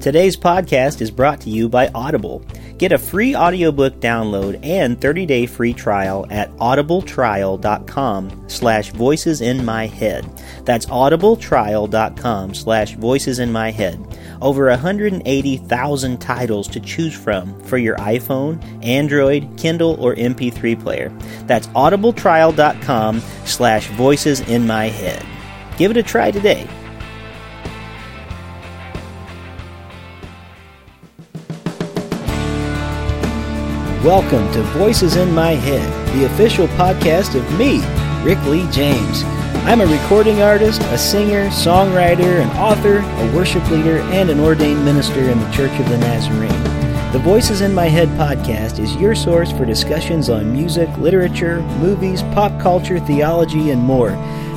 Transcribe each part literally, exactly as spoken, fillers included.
Today's podcast is brought to you by Audible. Get a free audiobook download and thirty-day free trial at audibletrial.com slash voicesinmyhead. That's audibletrial.com slash voicesinmyhead. Over one hundred eighty thousand titles to choose from for your iPhone, Android, Kindle, or M P three player. That's audibletrial.com slash voicesinmyhead. Give it a try today. Welcome to Voices in My Head, the official podcast of me, Rick Lee James. I'm a recording artist, a singer, songwriter, an author, a worship leader, and an ordained minister in the Church of the Nazarene. The Voices in My Head podcast is your source for discussions on music, literature, movies, pop culture, theology, and more.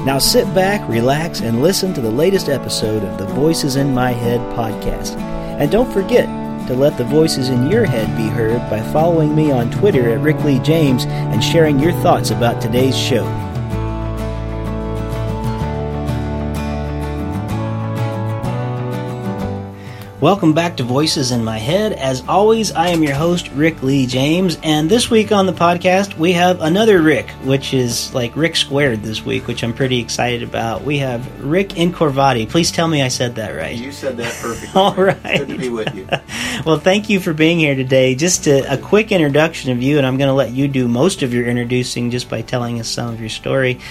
Now sit back, relax, and listen to the latest episode of the Voices in My Head podcast. And don't forget to let the voices in your head be heard by following me on Twitter at Rick Lee James and sharing your thoughts about today's show. Welcome back to Voices in My Head. As always, I am your host, Rick Lee James, and this week on the podcast, we have another Rick, which is like Rick squared this week, which I'm pretty excited about. We have Rick Incorvati. Please tell me I said that right. You said that perfectly. All right. It's good to be with you. Well, thank you for being here today. Just a, a quick introduction of you, and I'm going to let you do most of your introducing just by telling us some of your story.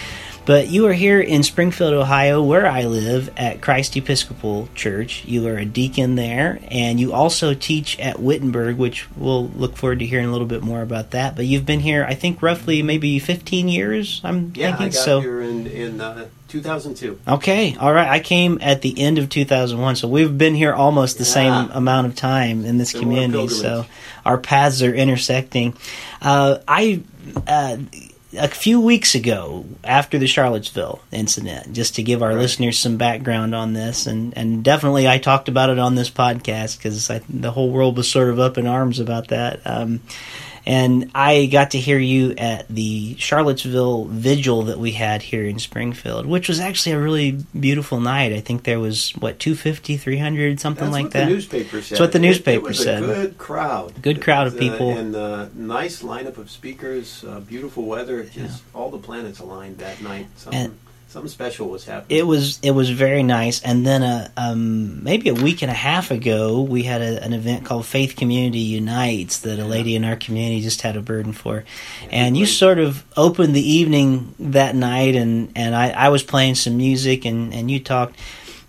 But you are here in Springfield, Ohio, where I live, at Christ Episcopal Church. You are a deacon there, and you also teach at Wittenberg, which we'll look forward to hearing a little bit more about that. But you've been here, I think, roughly maybe fifteen years, I'm yeah, thinking. Yeah, I got so. here in, in uh, two thousand two. Okay, all right. I came at the end of two thousand one, so we've been here almost the yeah. same amount of time in this Still community, so our paths are intersecting. Uh, I... Uh, A few weeks ago, after the Charlottesville incident, just to give our right. listeners some background on this, and, and definitely I talked about it on this podcast because the whole world was sort of up in arms about that. Um, and I got to hear you at the Charlottesville vigil that we had here in Springfield, which was actually a really beautiful night. I think there was, what, two fifty, three hundred, something That's like that? That's what the newspaper said. That's what the newspaper it, it said. It was a good crowd. Good crowd of people. Uh, and a nice lineup of speakers, uh, beautiful weather. It just yeah. all the planets aligned that night. Something, and, something special was happening. It was it was very nice. And then a, um, maybe a week and a half ago, we had a, an event called Faith Community Unites that a lady in our community just had a burden for. Yeah, and you great. sort of opened the evening that night, and, and I, I was playing some music, and, and you talked.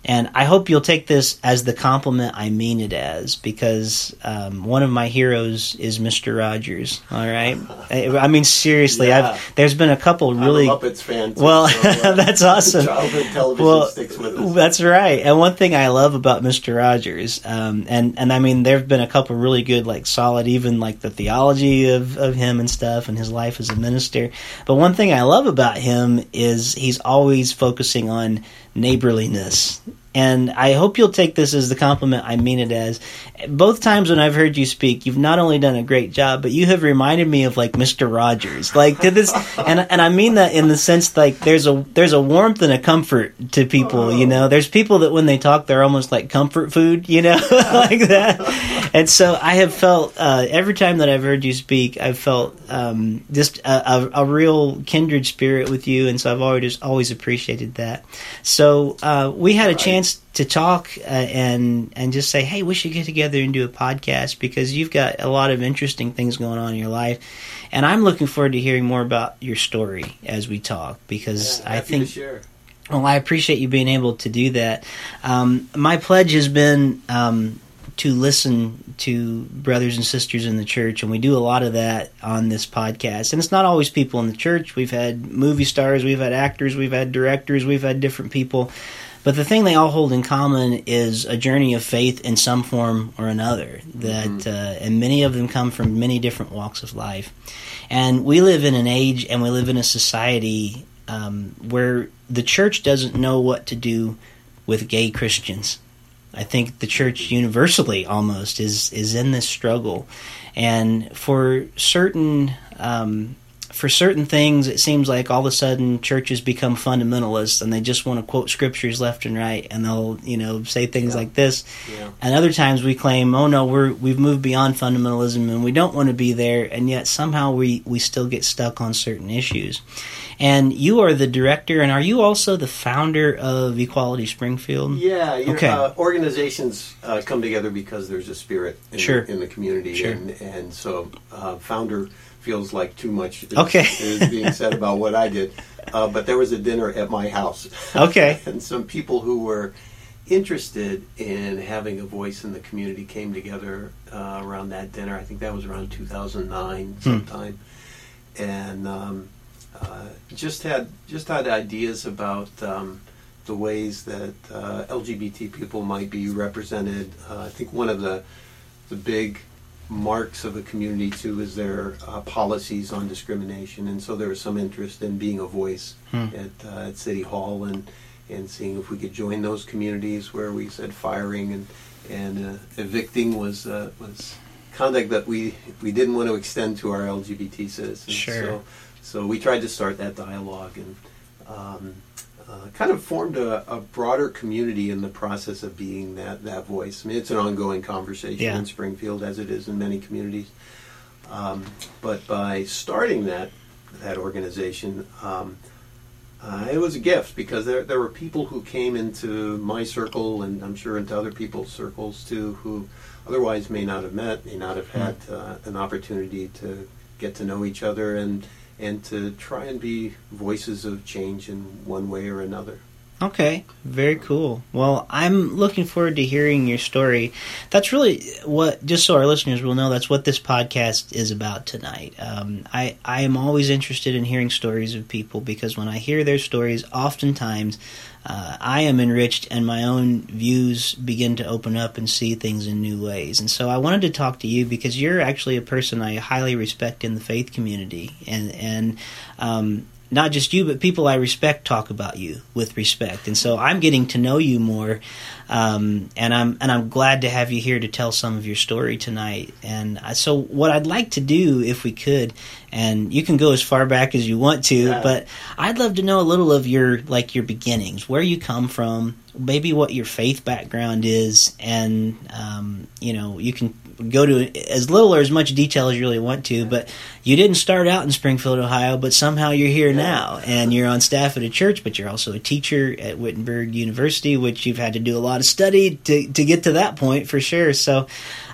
And I hope you'll take this as the compliment I mean it as, because um, one of my heroes is Mister Rogers. All right, I, I mean seriously, yeah. I've there's been a couple really. I'm a Muppets fan. Too, well, so, uh, that's awesome. Childhood television well, sticks with us. That's right. And one thing I love about Mister Rogers, um, and and I mean there've been a couple really good, like solid, even like the theology of of him and stuff, and his life as a minister. But one thing I love about him is he's always focusing on neighborliness. And I hope you'll take this as the compliment I mean it as. Both times when I've heard you speak, you've not only done a great job, but you have reminded me of like Mister Rogers, like to this, and and I mean that in the sense like there's a there's a warmth and a comfort to people, oh. you know. There's people that when they talk, they're almost like comfort food, you know, like that. And so I have felt uh, every time that I've heard you speak, I've felt um, just a, a, a real kindred spirit with you, and so I've always just always appreciated that. So uh, we had a right. chance to talk uh, and and just say, hey, we should get together and do a podcast because you've got a lot of interesting things going on in your life, and I'm looking forward to hearing more about your story as we talk because yeah, I think. Well, I appreciate you being able to do that. Um, my pledge has been um, to listen to brothers and sisters in the church, and we do a lot of that on this podcast. And it's not always people in the church. We've had movie stars, we've had actors, we've had directors, we've had different people. But the thing they all hold in common is a journey of faith in some form or another, that mm-hmm. uh, and many of them come from many different walks of life. And we live in an age and we live in a society um, where the church doesn't know what to do with gay Christians. I think the church universally almost is, is in this struggle. And for certain um, for certain things, it seems like all of a sudden churches become fundamentalists and they just want to quote scriptures left and right, and they'll, you know, say things yeah. like this. Yeah. And other times we claim, oh no, we're, we've moved beyond fundamentalism and we don't want to be there, and yet somehow we, we still get stuck on certain issues. And you are the director, and are you also the founder of Equality Springfield? Yeah. You okay. know, uh, organizations uh, come together because there's a spirit in, sure. in the community, sure. and, and so uh, founder feels like too much is, okay. is being said about what I did. Uh, but there was a dinner at my house. Okay. And some people who were interested in having a voice in the community came together uh, around that dinner. I think that was around two thousand nine sometime. Hmm. And um, uh, just had just had ideas about um, the ways that uh, L G B T people might be represented. Uh, I think one of the the big marks of the community too is their uh, policies on discrimination, and so there was some interest in being a voice hmm. at, uh, at City Hall, and and seeing if we could join those communities where we said firing and and uh, evicting was uh, was conduct that we we didn't want to extend to our L G B T citizens. Sure. So, so we tried to start that dialogue, and um, uh, kind of formed a, a broader community in the process of being that, that voice. I mean, it's an ongoing conversation yeah. in Springfield, as it is in many communities. Um, but by starting that that organization, um, uh, it was a gift, because there there were people who came into my circle, and I'm sure into other people's circles too, who otherwise may not have met, may not have had uh, an opportunity to get to know each other, and and to try and be voices of change in one way or another. Okay, very cool. Well, I'm looking forward to hearing your story. That's really what, just so our listeners will know, that's what this podcast is about tonight. Um, I, I am always interested in hearing stories of people, because when I hear their stories, oftentimes uh, I am enriched and my own views begin to open up and see things in new ways. And so I wanted to talk to you because you're actually a person I highly respect in the faith community, and, and um not just you, but people I respect talk about you with respect, and so I'm getting to know you more, um, and I'm and I'm glad to have you here to tell some of your story tonight. And I, so, what I'd like to do, if we could, and you can go as far back as you want to, yeah. but I'd love to know a little of your like your beginnings, where you come from, maybe what your faith background is, and um, you know, you can go to as little or as much detail as you really want to, but you didn't start out in Springfield, Ohio, but somehow you're here yeah. now, and you're on staff at a church, but you're also a teacher at Wittenberg University, which you've had to do a lot of study to, to get to that point, for sure. So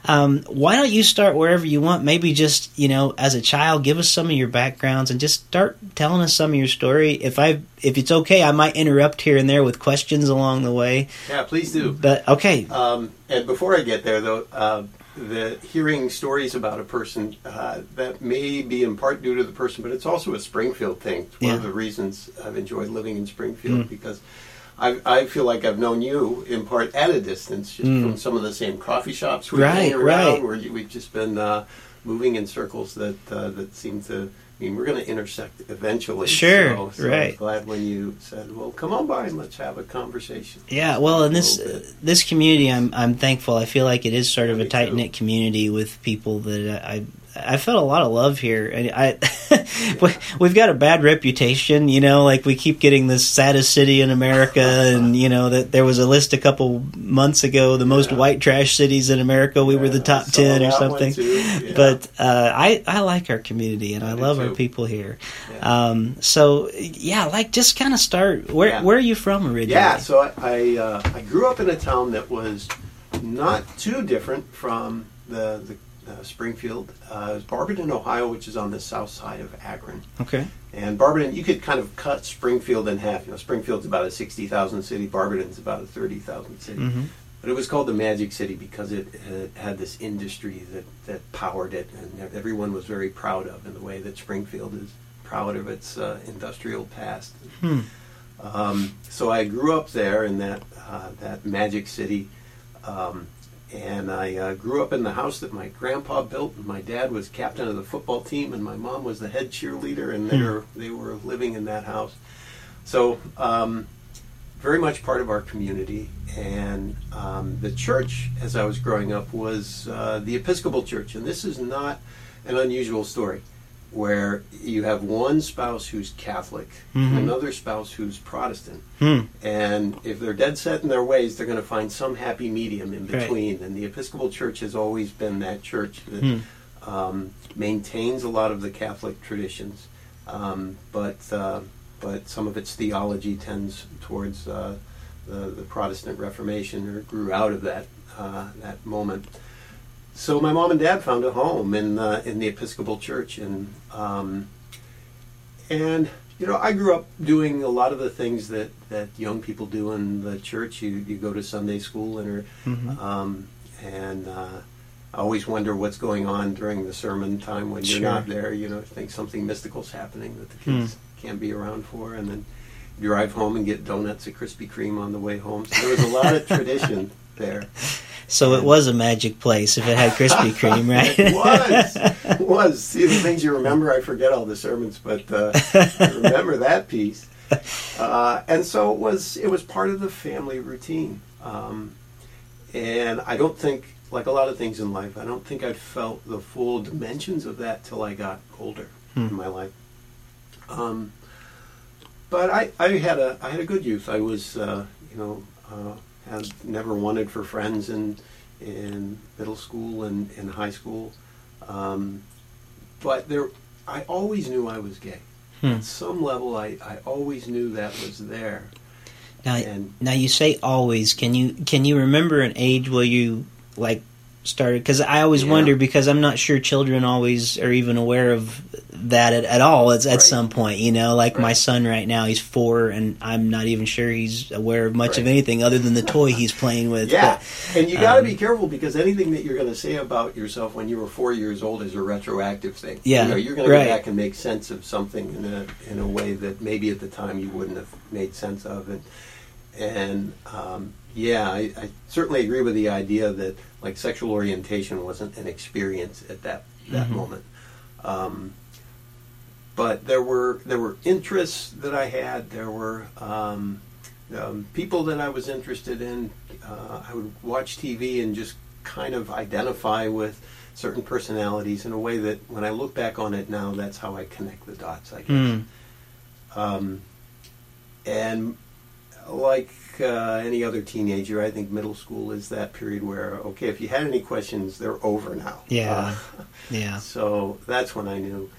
um, why don't you start wherever you want, maybe just, you know, as a child, give us some of your backgrounds and just start telling us some of your story. If I, if it's okay, I might interrupt here and there with questions along the way. Yeah, please do. But okay. Um, and before I get there, though, uh, the hearing stories about a person uh, that may be in part due to the person, but it's also a Springfield thing. It's one yeah. of the reasons I've enjoyed living in Springfield, mm. because I, I feel like I've known you in part at a distance, just mm. from some of the same coffee shops we've right, been around, right. where you, we've just been uh, moving in circles that uh, that seem to. I mean, we're going to intersect eventually. Sure, so, so right. I'm glad when you said, "Well, come on by and let's have a conversation." Yeah, well, in this uh, this community, I'm I'm thankful. I feel like it is sort of Me a tight knit community with people that I. I felt a lot of love here, and I yeah. we've got a bad reputation, you know. Like we keep getting this saddest city in America, and you know that there was a list a couple months ago, the yeah. most white trash cities in America. We yeah. were the top Some ten or something. Yeah. But uh, I I like our community, and I, I love too. our people here. Yeah. Um, so yeah, like just kind of start. Where yeah. where are you from originally? Yeah, so I I, uh, I grew up in a town that was not too different from the. the Uh, Springfield, uh, is Barberton, Ohio, which is on the south side of Akron. Okay. And Barberton, you could kind of cut Springfield in half. You know, Springfield's about a sixty thousand city. Barberton's about a thirty thousand city. Mm-hmm. But it was called the Magic City because it, it had this industry that, that powered it, and everyone was very proud of in the way that Springfield is proud of its uh, industrial past. Hmm. Um, so I grew up there in that uh, that Magic City. Um, And I uh, grew up in the house that my grandpa built, and my dad was captain of the football team, and my mom was the head cheerleader, and they were, they were living in that house. So um, very much part of our community. And um, the church, as I was growing up, was uh, the Episcopal Church. And this is not an unusual story. where you have one spouse who's Catholic, mm-hmm. and another spouse who's Protestant, mm. and if they're dead set in their ways, they're going to find some happy medium in between. Right. And the Episcopal Church has always been that church that mm. um, maintains a lot of the Catholic traditions, um, but uh, but some of its theology tends towards uh, the, the Protestant Reformation, or grew out of that uh, that moment. So my mom and dad found a home in uh, in the Episcopal Church, and um, and you know, I grew up doing a lot of the things that, that young people do in the church. You you go to Sunday school, and or, mm-hmm. um, and uh, I always wonder what's going on during the sermon time when you're sure. not there. You know, I think something mystical's happening that the kids mm. can't be around for, and then you drive home and get donuts at Krispy Kreme on the way home. So there was a lot of tradition there. So it was a magic place if it had Krispy Kreme, right? It was. It was. See, the things you remember, I forget all the sermons, but uh, I remember that piece. Uh, and so it was It was part of the family routine. Um, and I don't think, like a lot of things in life, I don't think I felt the full dimensions of that till I got older hmm. in my life. Um, but I, I had a I had a good youth. I was, uh, you know... Uh, I've never wanted for friends in in middle school and in high school, um, but there I always knew I was gay. Hmm. At some level, I, I always knew that was there. Now, and, now you say always. Can you can you remember an age where you like started? Because I always yeah. wonder, because I'm not sure children always are even aware of that at, at all. It's at right. some point, you know, like right. my son right now, he's four, and I'm not even sure he's aware of much right. of anything other than the toy he's playing with. Yeah, but, and you got to um, be careful, because anything that you're going to say about yourself when you were four years old is a retroactive thing. Yeah, you know, you're going right. to go back and make sense of something in a in a way that maybe at the time you wouldn't have made sense of, and and um, yeah, I, I certainly agree with the idea that like sexual orientation wasn't an experience at that that mm-hmm. moment. Um, But there were there were interests that I had. There were um, um, people that I was interested in. Uh, I would watch T V and just kind of identify with certain personalities in a way that, when I look back on it now, that's how I connect the dots, I guess. Mm. Um, and like uh, any other teenager, I think middle school is that period where, okay, if you had any questions, they're over now. Yeah, uh, yeah. So that's when I knew.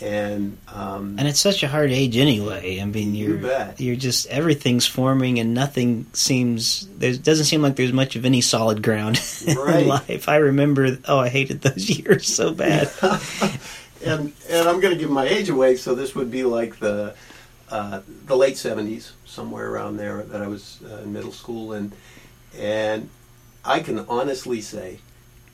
And um, and it's such a hard age anyway. I mean, you're you you're just everything's forming, and nothing seems there doesn't seem like there's much of any solid ground right. in life. I remember, oh, I hated those years so bad. and and I'm going to give my age away, so this would be like the uh, the late seventies, somewhere around there, that I was uh, in middle school, and and I can honestly say,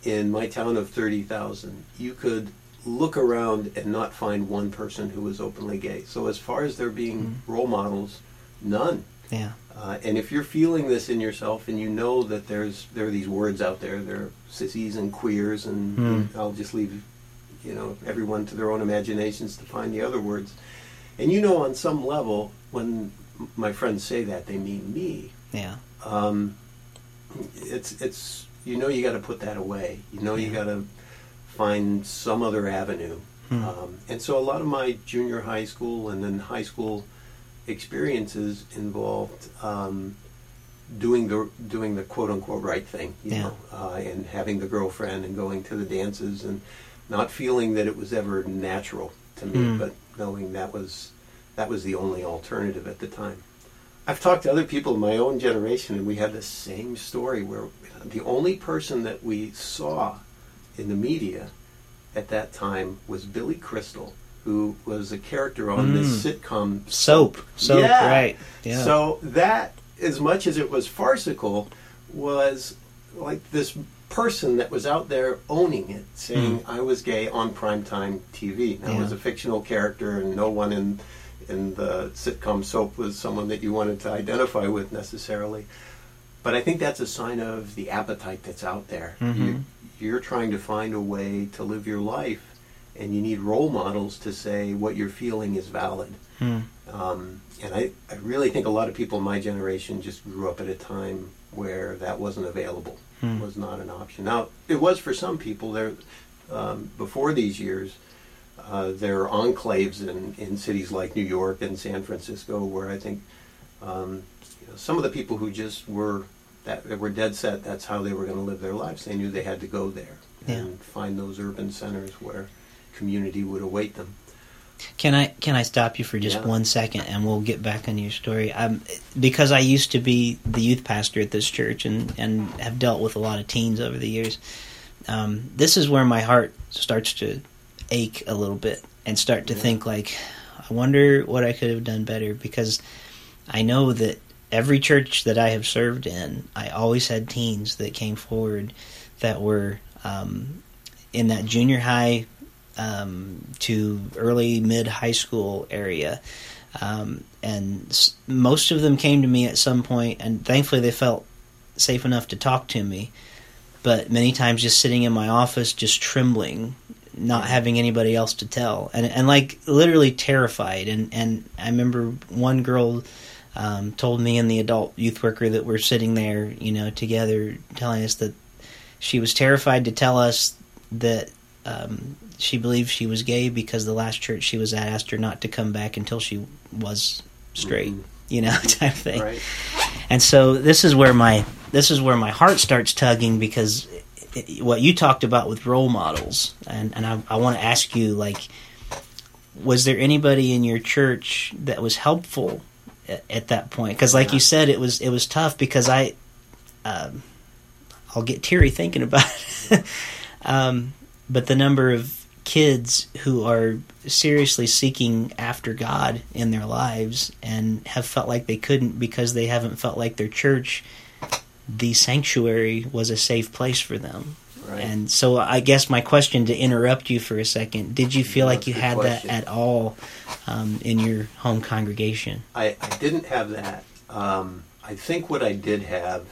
in my town of thirty thousand, you could look around and not find one person who was openly gay. So as far as there being mm-hmm. role models, none. Yeah. Uh, and if you're feeling this in yourself, and you know that there's there are these words out there, there are sissies and queers, and, mm. and I'll just leave, you know, everyone to their own imaginations to find the other words. And you know, on some level, when my friends say that, they mean me. Yeah. Um, it's it's you know you got to put that away. You know yeah. you got to find some other avenue. Hmm. Um, and so a lot of my junior high school and then high school experiences involved um, doing the doing the quote-unquote right thing, you yeah. know, uh, and having the girlfriend and going to the dances and not feeling that it was ever natural to me, hmm. but knowing that was that was the only alternative at the time. I've talked to other people in my own generation, and we had the same story where the only person that we saw in the media at that time was Billy Crystal, who was a character on mm. this sitcom Soap. Soap, yeah. right. Yeah. So that, as much as it was farcical, was like this person that was out there owning it, saying, mm. I was gay on primetime T V. Now, yeah. it was a fictional character, and no one in, in the sitcom Soap was someone that you wanted to identify with necessarily. But I think that's a sign of the appetite that's out there. Mm-hmm. You, you're trying to find a way to live your life, and you need role models to say what you're feeling is valid. Hmm. Um, and I, I really think a lot of people in my generation just grew up at a time where that wasn't available. Hmm. It was not an option. Now, it was for some people there um, before these years. Uh, there are enclaves in, in cities like New York and San Francisco where I think um, you know, some of the people who just were that were dead set that's how they were going to live their lives. They knew they had to go there yeah. and find those urban centers where community would await them. Can I can I stop you for just yeah. one second, and we'll get back on your story? I'm, because I used to be the youth pastor at this church and, and have dealt with a lot of teens over the years. Um, this is where my heart starts to ache a little bit and start to yeah. think, like, I wonder what I could have done better, because I know that every church that I have served in, I always had teens that came forward that were um, in that junior high Um, to early, mid-high school area. Um, and s- most of them came to me at some point, and thankfully they felt safe enough to talk to me. But many times just sitting in my office, just trembling, not having anybody else to tell. And, and like, literally terrified. And, and I remember one girl um, told me and the adult youth worker that were sitting there, you know, together, telling us that she was terrified to tell us that Um, she believed she was gay because the last church she was at asked her not to come back until she was straight, mm-hmm. you know, type thing. Right. And so this is where my this is where my heart starts tugging, because it, it, what you talked about with role models, and, and I, I want to ask you, like, was there anybody in your church that was helpful at, at that point? Because, like yeah. you said, it was it was tough, because I um, I'll get teary thinking about it. um, but the number of kids who are seriously seeking after God in their lives and have felt like they couldn't because they haven't felt like their church, the sanctuary, was a safe place for them. Right. And so I guess my question, to interrupt you for a second, did you feel That's like you had question. that at all um, in your home congregation? I, I didn't have that. Um, I think what I did have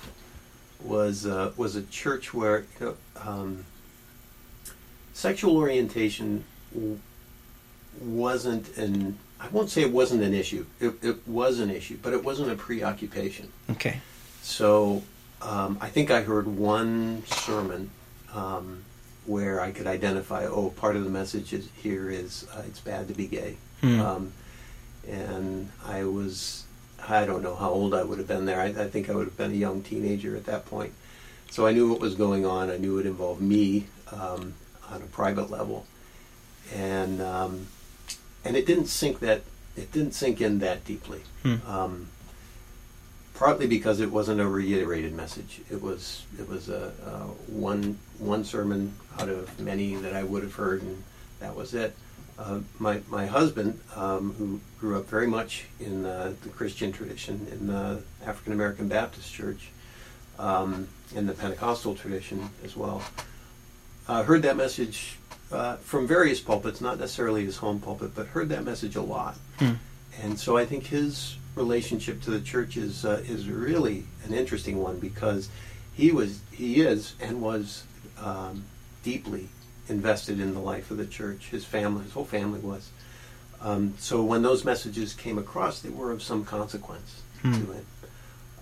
was, uh, was a church where... You know, um, sexual orientation wasn't an, I won't say it wasn't an issue. It, it was an issue, but it wasn't a preoccupation. Okay. So um, I think I heard one sermon um, where I could identify, oh, part of the message is, here is uh, it's bad to be gay. Hmm. Um, and I was, I don't know how old I would have been there. I, I think I would have been a young teenager at that point. So I knew what was going on. I knew it involved me. Um, on a private level, and um, and it didn't sink that it didn't sink in that deeply. Hmm. Um, partly because it wasn't a reiterated message. It was it was a, a one one sermon out of many that I would have heard, and that was it. Uh, my my husband, um, who grew up very much in the, the Christian tradition in the African American Baptist Church, um, in the Pentecostal tradition as well. Uh, heard that message uh, from various pulpits, not necessarily his home pulpit, but heard that message a lot. Hmm. And so I think his relationship to the church is uh, is really an interesting one, because he was, he is, and was um, deeply invested in the life of the church. His family, his whole family was. Um, so when those messages came across, they were of some consequence hmm. to him.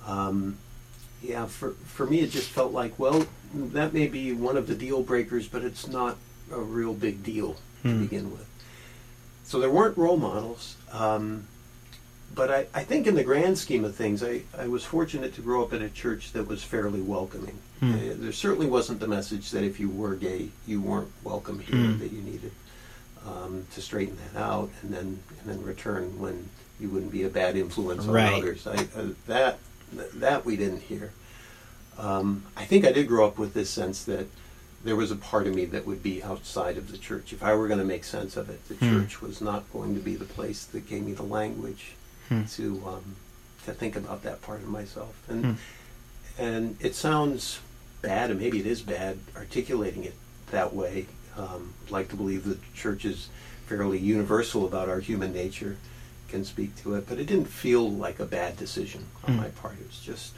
Um, yeah, for for me, it just felt like, well, that may be one of the deal breakers, but it's not a real big deal to hmm. begin with. So there weren't role models. Um, but I, I think in the grand scheme of things, I, I was fortunate to grow up in a church that was fairly welcoming. Hmm. Uh, there certainly wasn't the message that if you were gay, you weren't welcome here, hmm. that you needed um, to straighten that out and then and then return when you wouldn't be a bad influence right. on others. I, uh, that that we didn't hear. Um, I think I did grow up with this sense that there was a part of me that would be outside of the church. If I were going to make sense of it, the mm. church was not going to be the place that gave me the language mm. to um, to think about that part of myself. And mm. and it sounds bad, and maybe it is bad, articulating it that way. Um, I'd like to believe the church is fairly universal about our human nature, can speak to it. But it didn't feel like a bad decision on mm. my part. It was just...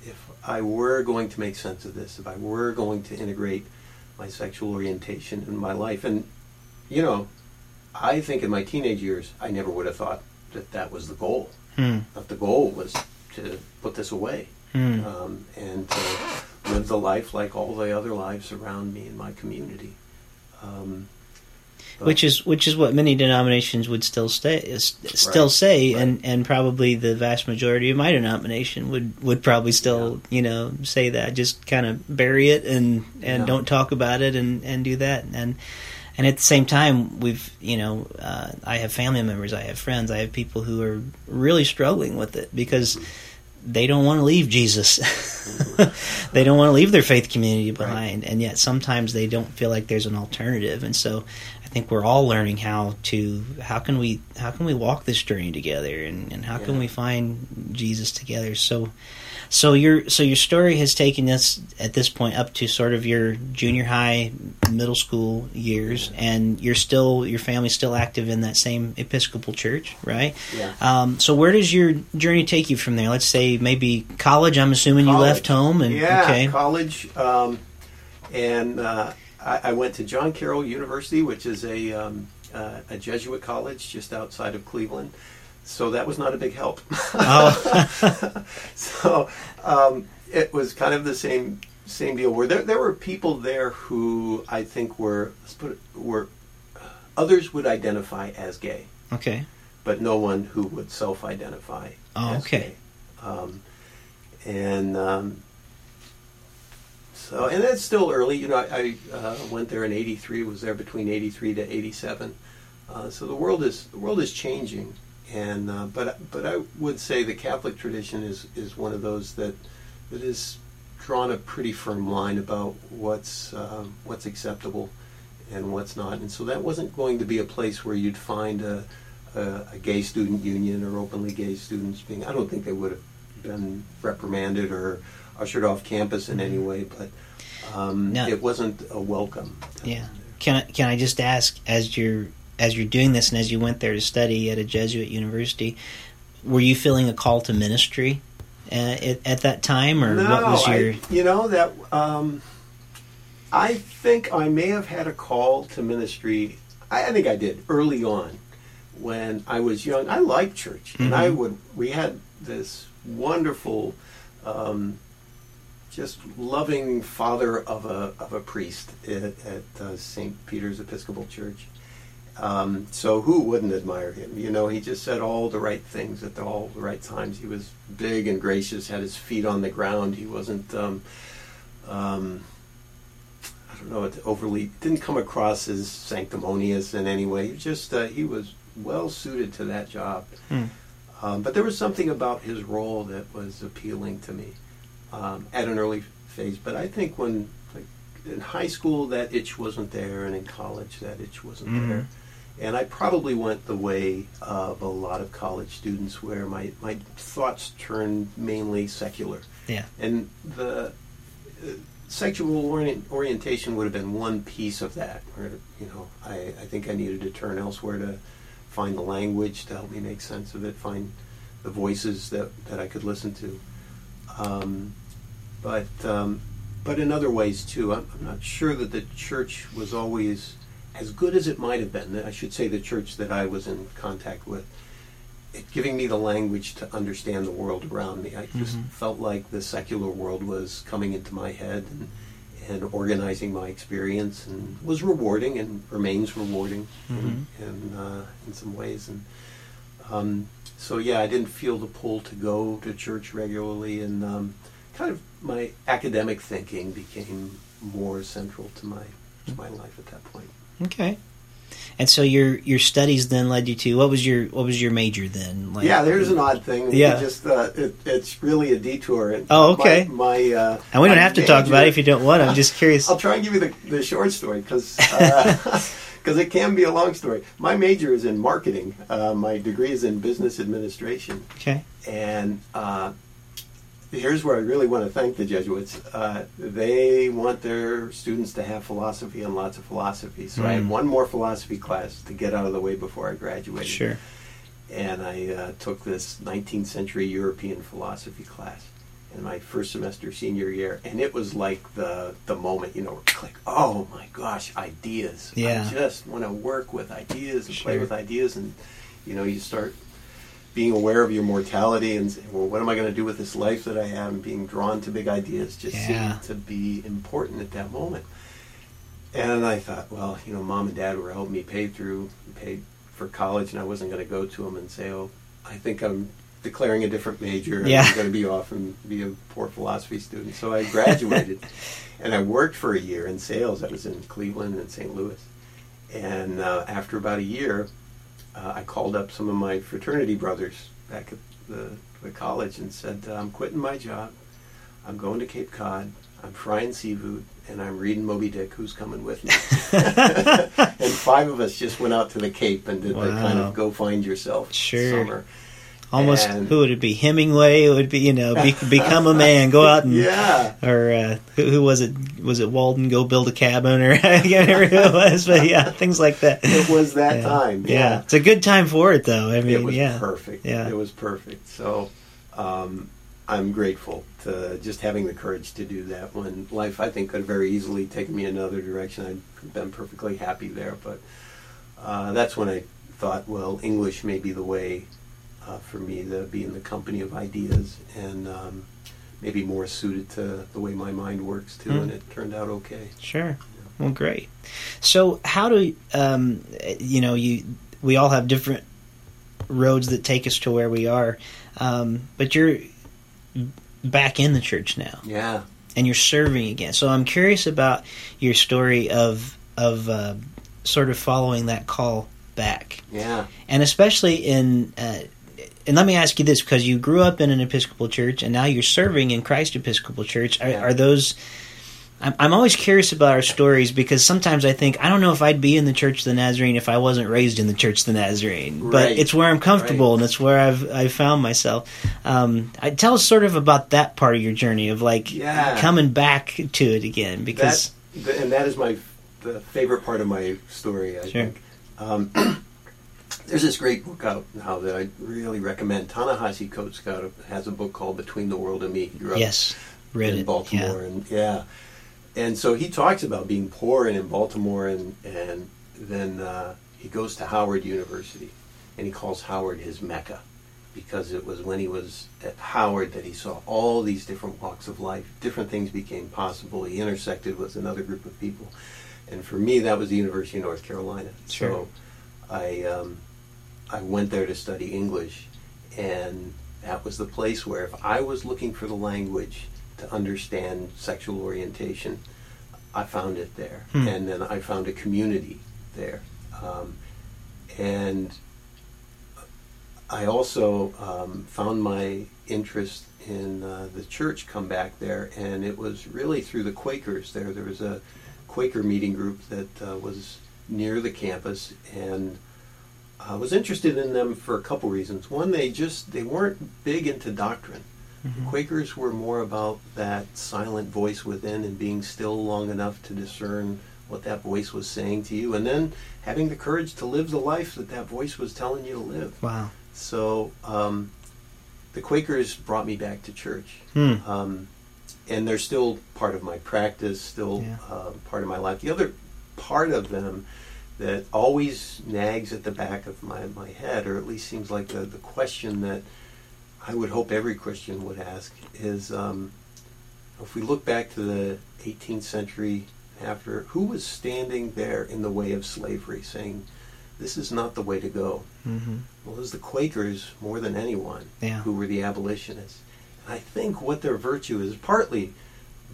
If I were going to make sense of this, if I were going to integrate my sexual orientation in my life, and, you know, I think in my teenage years, I never would have thought that that was the goal. Hmm. That the goal was to put this away hmm. um, and to live the life like all the other lives around me in my community. Um, But which is which is what many denominations would still stay still right, say, right. and and probably the vast majority of my denomination would, would probably still yeah. you know say that. Just kind of bury it and, and yeah. don't talk about it and, and do that and and at the same time we've you know uh, I have family members, I have friends, I have people who are really struggling with it because they don't want to leave Jesus. They don't want to leave their faith community behind, right. and yet sometimes they don't feel like there's an alternative. And so I think we're all learning how to how can we how can we walk this journey together, and, and how yeah. can we find Jesus together. So so your so your story has taken us at this point up to sort of your junior high, middle school years, and you're still your family's still active in that same Episcopal church, right? Yeah. Um, so where does your journey take you from there? Let's say maybe college. I'm assuming college. You left home and yeah, okay. college, um, and. Uh, I went to John Carroll University, which is a um, uh, a Jesuit college just outside of Cleveland. So that was not a big help. Oh. So um, it was kind of the same same deal. Where there there were people there who I think were let's put it, were others would identify as gay. Okay. But no one who would self-identify. Oh, as okay. Gay. Um, and. Um, So, and that's still early. You know, I, I uh, went there in eighty-three, was there between eighty-three to eighty-seven. Uh, so the world is the world is changing, and uh, but but I would say the Catholic tradition is, is one of those that that is drawn a pretty firm line about what's uh, what's acceptable and what's not. And so that wasn't going to be a place where you'd find a, a, a gay student union or openly gay students being. I don't think they would have been reprimanded or ushered off campus in any way, but um, now, it wasn't a welcome. Yeah. Can I, can I just ask, as you're as you're doing this and as you went there to study at a Jesuit university, were you feeling a call to ministry uh, at, at that time, or no, what was your? I, you know that um, I think I may have had a call to ministry. I, I think I did early on when I was young. I liked church, mm-hmm. and I would. We had this wonderful. Um, Just loving father of a of a priest at, at uh, Saint Peter's Episcopal Church. Um, so who wouldn't admire him? You know, he just said all the right things at the, all the right times. He was big and gracious, had his feet on the ground. He wasn't, um, um, I don't know, overly didn't come across as sanctimonious in any way. He just uh, he was well suited to that job. Mm. Um, but there was something about his role that was appealing to me. Um, at an early phase, but I think when like, in high school that itch wasn't there, and in college that itch wasn't mm-hmm. there, and I probably went the way of a lot of college students, where my, my thoughts turned mainly secular. Yeah, and the uh, sexual orient, orientation would have been one piece of that. Where you know, I, I think I needed to turn elsewhere to find the language to help me make sense of it, find the voices that, that I could listen to. Um, But um, but in other ways, too, I'm, I'm not sure that the church was always as good as it might have been. I should say the church that I was in contact with, it giving me the language to understand the world around me. I just mm-hmm. felt like the secular world was coming into my head and, and organizing my experience, and was rewarding and remains rewarding mm-hmm. in, in, uh, in some ways. And um, so, yeah, I didn't feel the pull to go to church regularly, and um, kind of my academic thinking became more central to my to my life at that point. Okay, and so your your studies then led you to what was your what was your major then? Like, yeah, there's an odd thing. Yeah, we just uh, it, it's really a detour. It, oh, okay. My, my uh, and we don't have to major, talk about it if you don't want. I'm just curious. I'll try and give you the, the short story because because uh, it can be a long story. My major is in marketing. Uh, my degree is in business administration. Okay, and. Uh, Here's where I really want to thank the Jesuits. Uh, they want their students to have philosophy and lots of philosophy. So mm. I had one more philosophy class to get out of the way before I graduated. Sure. And I uh, took this nineteenth century European philosophy class in my first semester senior year. And it was like the, the moment, you know, like, oh my gosh, ideas. Yeah. I just want to work with ideas and sure. play with ideas. And, you know, you start being aware of your mortality and saying, well, what am I going to do with this life that I have? And being drawn to big ideas just yeah. seemed to be important at that moment. And I thought, well, you know, mom and dad were helping me pay through, paid for college, and I wasn't going to go to them and say, oh, I think I'm declaring a different major. Yeah. I'm going to be off and be a poor philosophy student. So I graduated, and I worked for a year in sales. I was in Cleveland and Saint Louis. And uh, after about a year, uh, I called up some of my fraternity brothers back at the, the college and said, I'm quitting my job. I'm going to Cape Cod. I'm frying seafood, and I'm reading Moby Dick. Who's coming with me? And five of us just went out to the Cape and did wow. the kind of go find yourself sure. summer. Almost, and who would it be? Hemingway? It would be, you know, be, become a man, go out and yeah. Or uh, who, who was it? Was it Walden? Go build a cabin, or I can't remember who it was, but yeah, things like that. It was that yeah. time. Yeah. yeah, it's a good time for it, though. I mean, it was yeah. perfect. Yeah, it was perfect. So. Um, I'm grateful to just having the courage to do that when life, I think, could have very easily taken me another direction. I'd been perfectly happy there, but uh, that's when I thought, well, English may be the way uh, for me to be in the company of ideas, and um, maybe more suited to the way my mind works, too, mm. and it turned out okay. Sure. Yeah. Well, great. So how do, um, you know, you we all have different roads that take us to where we are, um, but you're back in the church now. Yeah. And you're serving again. So I'm curious about your story of of uh, sort of following that call back. Yeah. And especially in, uh, and let me ask you this, because you grew up in an Episcopal church and now you're serving in Christ Episcopal Church. Are, yeah. are those, I'm, I'm always curious about our stories, because sometimes I think, I don't know if I'd be in the Church of the Nazarene if I wasn't raised in the Church of the Nazarene. Right. But it's where I'm comfortable, right. and it's where I've I've found myself. Um, I, tell us sort of about that part of your journey of, like, yeah. coming back to it again. Because that, and that is my the favorite part of my story, I sure. think. Um, there's this great book out now that I really recommend. Ta-Nehisi Coates got a, has a book called Between the World and Me. He grew yes, read in it. Baltimore. Yeah. And, yeah. And so he talks about being poor and in Baltimore, and, and then uh, he goes to Howard University, and he calls Howard his Mecca, because it was when he was at Howard that he saw all these different walks of life. Different things became possible. He intersected with another group of people. And for me, that was the University of North Carolina. Sure. So I, um, I went there to study English, and that was the place where if I was looking for the language to understand sexual orientation, I found it there. Hmm. And then I found a community there. Um, and I also um, found my interest in uh, the church come back there, and it was really through the Quakers there. There was a Quaker meeting group that uh, was near the campus, and I was interested in them for a couple reasons. One, they just, they weren't big into doctrine. Mm-hmm. Quakers were more about that silent voice within and being still long enough to discern what that voice was saying to you, and then having the courage to live the life that that voice was telling you to live. Wow. So um, the Quakers brought me back to church. Hmm. Um, and they're still part of my practice, still yeah. uh, part of my life. The other part of them that always nags at the back of my, my head, or at least seems like the, the question that I would hope every Christian would ask is, um, if we look back to the eighteenth century after, who was standing there in the way of slavery saying, this is not the way to go? Mm-hmm. Well, it was the Quakers more than anyone yeah. who were the abolitionists. And I think what their virtue is, partly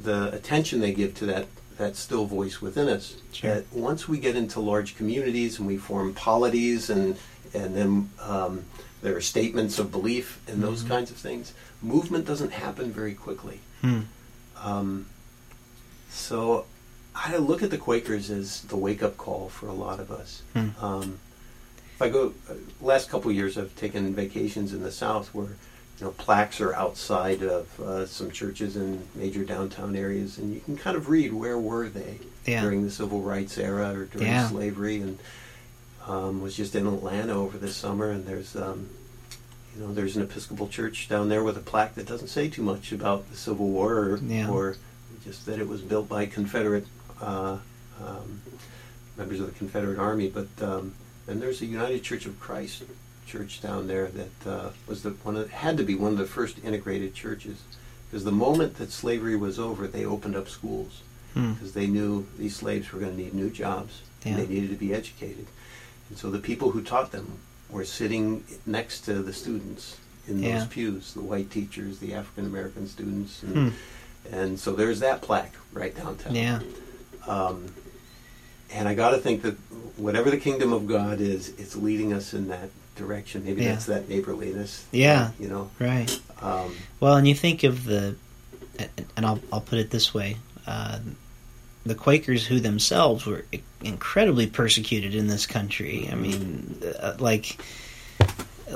the attention they give to that, that still voice within us, sure. that once we get into large communities and we form polities and, and then... Um, there are statements of belief and those mm-hmm. kinds of things. Movement doesn't happen very quickly. Hmm. Um, so I look at the Quakers as the wake-up call for a lot of us. Hmm. Um, if I go, uh, last couple of years I've taken vacations in the South where, you know, plaques are outside of uh, some churches in major downtown areas, and you can kind of read where were they yeah. during the Civil Rights era or during yeah. slavery. And Um, was just in Atlanta over the summer, and there's, um, you know, there's an Episcopal church down there with a plaque that doesn't say too much about the Civil War, or, yeah. or just that it was built by Confederate uh, um, members of the Confederate Army. But um, and there's a United Church of Christ church down there that uh, was the one of, had to be one of the first integrated churches, because the moment that slavery was over, they opened up schools. because mm. they knew these slaves were going to need new jobs, yeah. and they needed to be educated. And so the people who taught them were sitting next to the students in those yeah. pews, the white teachers, the African-American students. And, mm. and so there's that plaque right downtown. Yeah. Um, and I got to think that whatever the kingdom of God is, it's leading us in that direction. Maybe yeah. that's that neighborliness. Yeah. You know? Right. Um, well, and you think of the, and I'll, I'll put it this way, uh, the Quakers, who themselves were incredibly persecuted in this country. I mean, uh, like...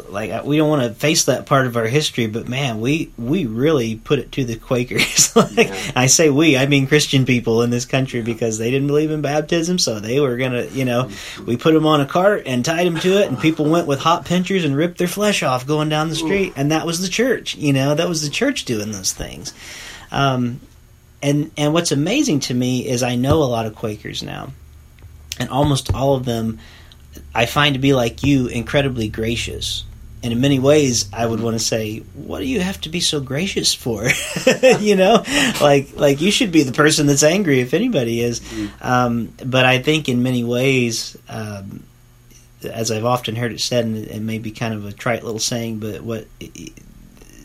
Like, we don't want to face that part of our history, but man, we we really put it to the Quakers. Like, yeah. I say we, I mean Christian people in this country, because they didn't believe in baptism, so they were going to, you know, we put them on a cart and tied them to it, and people went with hot pinchers and ripped their flesh off going down the street, and that was the church, you know, that was the church doing those things. Um, and, and what's amazing to me is I know a lot of Quakers now, and almost all of them I find to be, like you, incredibly gracious. And in many ways, I would want to say, what do you have to be so gracious for? You know, like like you should be the person that's angry if anybody is. Um, but I think in many ways, um, as I've often heard it said, and it may be kind of a trite little saying, but what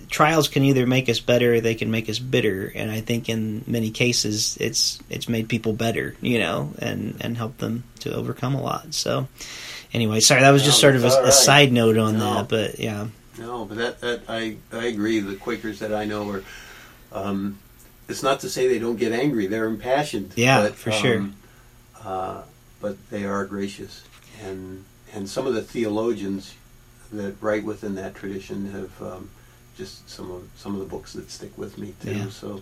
trials can either make us better or they can make us bitter. And I think in many cases, it's it's made people better, you know, and, and helped them to overcome a lot. So... Anyway, sorry, that was just no, sort of a, right. a side note on no. that, but yeah. No, but that, that I, I agree. The Quakers that I know are, um, it's not to say they don't get angry. They're impassioned. Yeah, but, for um, sure. Uh, but they are gracious. And and some of the theologians that write within that tradition have um, just some of some of the books that stick with me, too. Yeah. So,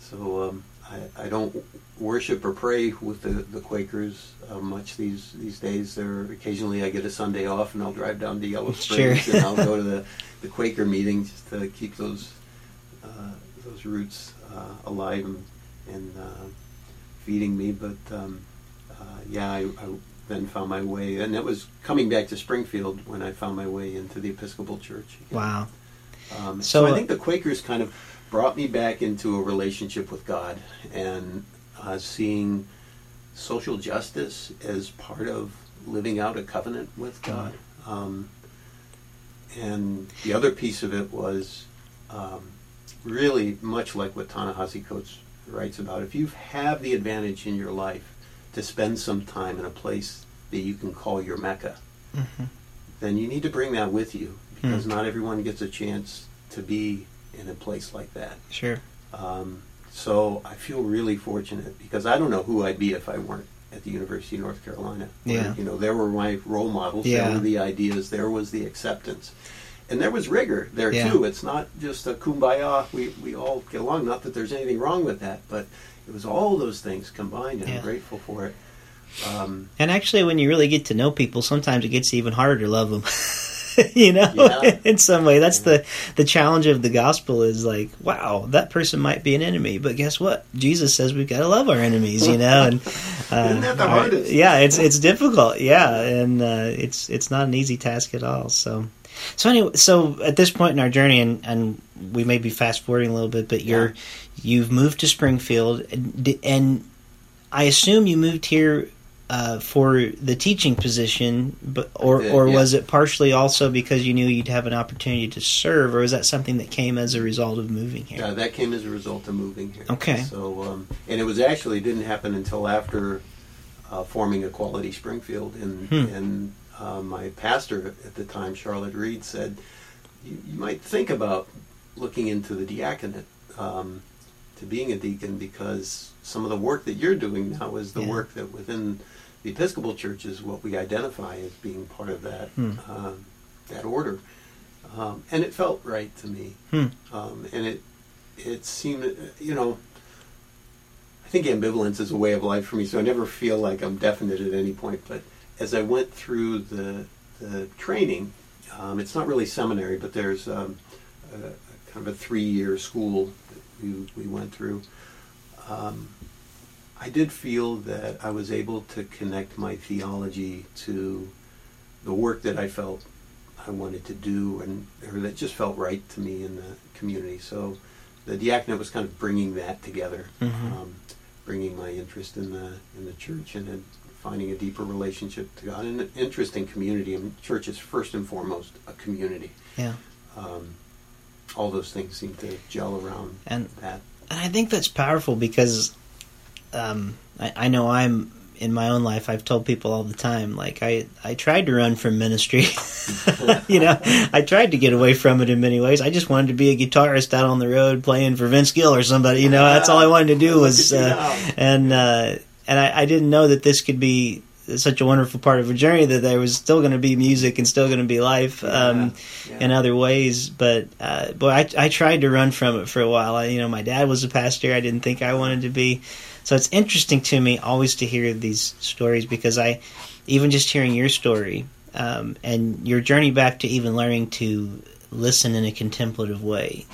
so um, I, I don't... worship or pray with the, the Quakers uh, much these these days. There occasionally I get a Sunday off and I'll drive down to Yellow Springs sure. and I'll go to the, the Quaker meeting just to keep those uh, those roots uh, alive and, and uh, feeding me. But um, uh, yeah, I, I then found my way, and that was coming back to Springfield when I found my way into the Episcopal Church again. Wow! Um, so, so I think the Quakers kind of brought me back into a relationship with God and. Uh, seeing social justice as part of living out a covenant with God. Um, and the other piece of it was um, really much like what Ta-Nehisi Coates writes about. If you have the advantage in your life to spend some time in a place that you can call your Mecca, mm-hmm. then you need to bring that with you, because mm. not everyone gets a chance to be in a place like that. Sure. Um, So I feel really fortunate, because I don't know who I'd be if I weren't at the University of North Carolina. Where, yeah. You know, there were my role models, yeah. there were the ideas, there was the acceptance. And there was rigor there, yeah. too. It's not just a kumbaya, we, we all get along, not that there's anything wrong with that, but it was all those things combined, and yeah. I'm grateful for it. Um, and actually, when you really get to know people, sometimes it gets even harder to love them. You know, yeah. in some way, that's yeah. the, the challenge of the gospel is like, wow, that person might be an enemy, but guess what? Jesus says we've got to love our enemies, you know. And uh, isn't that the hardest? Yeah, it's it's difficult, yeah, and uh, it's it's not an easy task at all. So, so anyway, so at this point in our journey, and, and we may be fast forwarding a little bit, but you're yeah. you've moved to Springfield, and, and I assume you moved here. Uh, for the teaching position, but or, did, or yeah. was it partially also because you knew you'd have an opportunity to serve, or was that something that came as a result of moving here? Yeah, that came as a result of moving here. Okay. So, um, and it was actually didn't happen until after uh, forming Equality Springfield, and hmm. and uh, my pastor at the time, Charlotte Reed, said, you, you might think about looking into the diaconate, um, to being a deacon, because some of the work that you're doing now is the yeah. work that within... The Episcopal Church is what we identify as being part of that hmm. uh, that order, um, and it felt right to me. Hmm. Um, and it it seemed, you know, I think ambivalence is a way of life for me, so I never feel like I'm definite at any point. But as I went through the the training, um, it's not really seminary, but there's um, a, a kind of a three-year school that we we went through. Um, I did feel that I was able to connect my theology to the work that I felt I wanted to do, and or that just felt right to me in the community. So the diaconate was kind of bringing that together. Mm-hmm. Um, bringing my interest in the in the church and in finding a deeper relationship to God and an interest in community. I mean, church is first and foremost a community. Yeah. Um, all those things seem to gel around and, that. And I think that's powerful because um, I, I know I'm, in my own life, I've told people all the time, like, I, I tried to run from ministry. You know, I tried to get away from it in many ways. I just wanted to be a guitarist out on the road playing for Vince Gill or somebody. You know, that's all I wanted to do was, uh, and uh, and I, I didn't know that this could be such a wonderful part of a journey, that there was still going to be music and still going to be life um, yeah, yeah. in other ways. But uh, boy, I, I tried to run from it for a while. I, you know, my dad was a pastor. I didn't think I wanted to be. So it's interesting to me always to hear these stories, because I, even just hearing your story um, and your journey back to even learning to listen in a contemplative way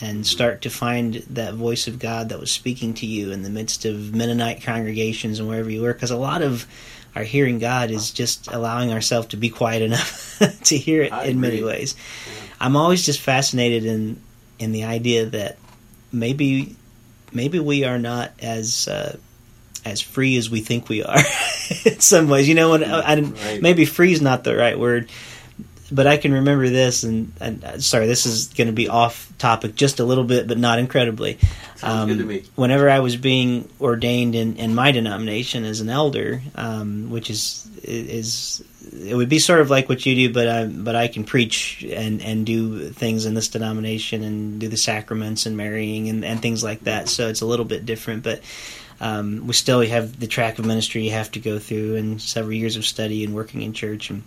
and start to find that voice of God that was speaking to you in the midst of Mennonite congregations and wherever you were, because a lot of our hearing God is just allowing ourselves to be quiet enough to hear it I in agree. many ways. Yeah. I'm always just fascinated in in the idea that maybe... maybe we are not as uh, as free as we think we are in some ways. You know, when I, I, right. maybe free is not the right word, but I can remember this, and, and sorry, this is going to be off topic just a little bit, but not incredibly. Um, good to me. Whenever I was being ordained in, in my denomination as an elder, um, which is is it would be sort of like what you do, but I, but I can preach and, and do things in this denomination and do the sacraments and marrying and, and things like that. So it's a little bit different, but um, we still have the track of ministry you have to go through and several years of study and working in church. And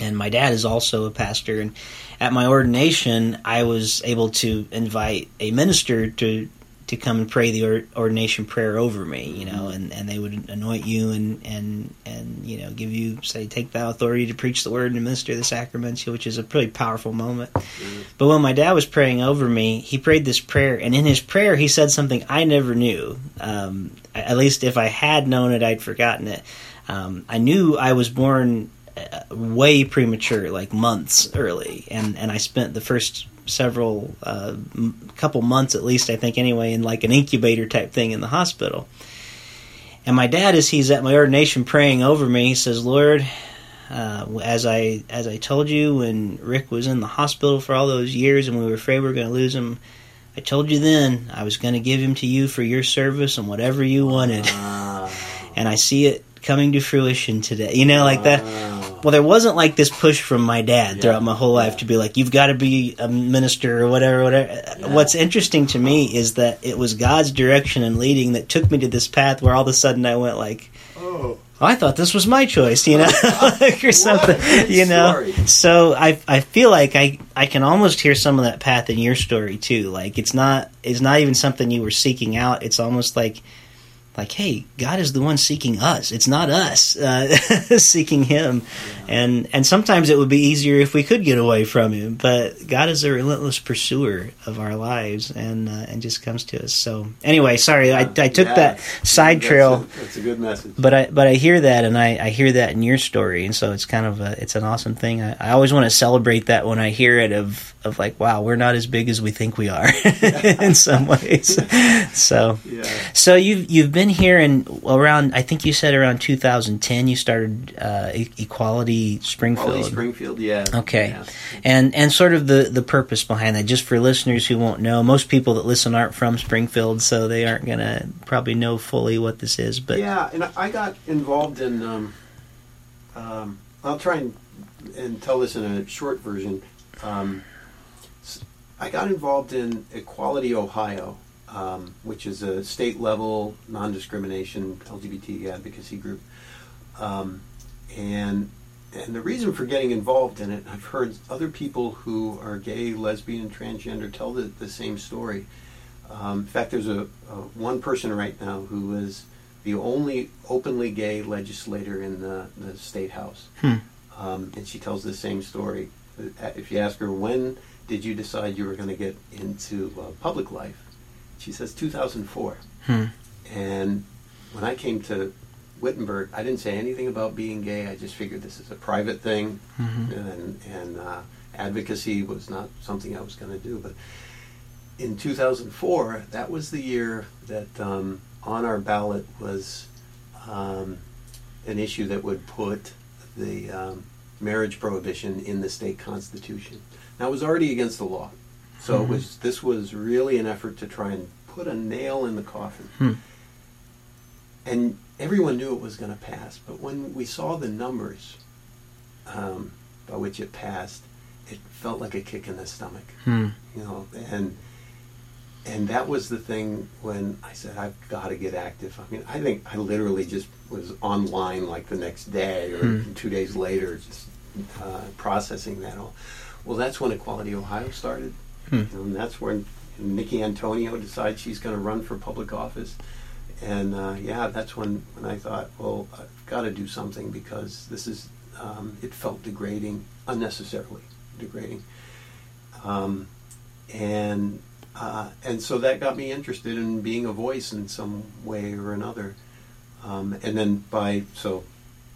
And my dad is also a pastor, and at my ordination, I was able to invite a minister to to come and pray the or, ordination prayer over me, you know, and, and they would anoint you and, and, and, you know, give you, say, take thou authority to preach the word and administer the sacraments, which is a pretty powerful moment. Mm-hmm. But when my dad was praying over me, he prayed this prayer, and in his prayer, he said something I never knew. Um, at least if I had known it, I'd forgotten it. Um, I knew I was born way premature, like months early, and and I spent the first several uh, m- couple months at least, I think anyway, in like an incubator type thing in the hospital. And my dad, as he's at my ordination praying over me, he says, Lord, uh, as I as I told you when Rick was in the hospital for all those years and we were afraid we were going to lose him, I told you then I was going to give him to you for your service and whatever you wanted. And I see it coming to fruition today, you know, like that. Well, there wasn't like this push from my dad yeah. throughout my whole life to be like, you've got to be a minister or whatever, whatever. Yeah. What's interesting to me is that it was God's direction and leading that took me to this path where all of a sudden I went like, oh, I thought this was my choice, you know, or something, you know. Story. So I I feel like I, I can almost hear some of that path in your story too. Like it's not it's not even something you were seeking out. It's almost like, like, hey, God is the one seeking us. It's not us uh, seeking Him. Yeah. And and sometimes it would be easier if we could get away from Him. But God is a relentless pursuer of our lives and uh, and just comes to us. So anyway, sorry, yeah. I, I took yeah. that side that's trail. A, that's a good message. But I but I hear that, and I, I hear that in your story. And so it's kind of a, it's an awesome thing. I, I always want to celebrate that when I hear it of, of like, wow, we're not as big as we think we are in some ways. So yeah. so you've, you've been here in around, I think you said around two thousand ten, you started uh, e- Equality Springfield. Equality Springfield, yeah. Okay. Yeah. And and sort of the, the purpose behind that, just for listeners who won't know, most people that listen aren't from Springfield, so they aren't going to probably know fully what this is. But yeah, and I got involved in, um, um, I'll try and, and tell this in a short version. Um, I got involved in Equality Ohio, Um, which is a state-level non-discrimination L G B T advocacy group, um, and and the reason for getting involved in it, I've heard other people who are gay, lesbian, transgender tell the, the same story. Um, in fact, there's a, a one person right now who is the only openly gay legislator in the, the state house, hmm. um, and she tells the same story. If you ask her, when did you decide you were going to get into uh, public life? She says two thousand four. Hmm. And when I came to Wittenberg, I didn't say anything about being gay. I just figured this is a private thing, mm-hmm. and, and uh, advocacy was not something I was going to do. But in two thousand four, that was the year that um, on our ballot was um, an issue that would put the um, marriage prohibition in the state constitution. Now, it was already against the law, so mm-hmm. it was. This was really an effort to try and put a nail in the coffin. Hmm. And everyone knew it was going to pass, but when we saw the numbers um, by which it passed, it felt like a kick in the stomach. Hmm. You know, and and that was the thing when I said, I've got to get active. I mean, I think I literally just was online like the next day or hmm. two days later, just uh, processing that all. Well, that's when Equality Ohio started, hmm. and that's when Nikki Antonio decides she's going to run for public office. And uh, yeah, that's when, when I thought, well, I've got to do something because this is, um, it felt degrading, unnecessarily degrading. Um, and uh, and so that got me interested in being a voice in some way or another. Um, and then by, so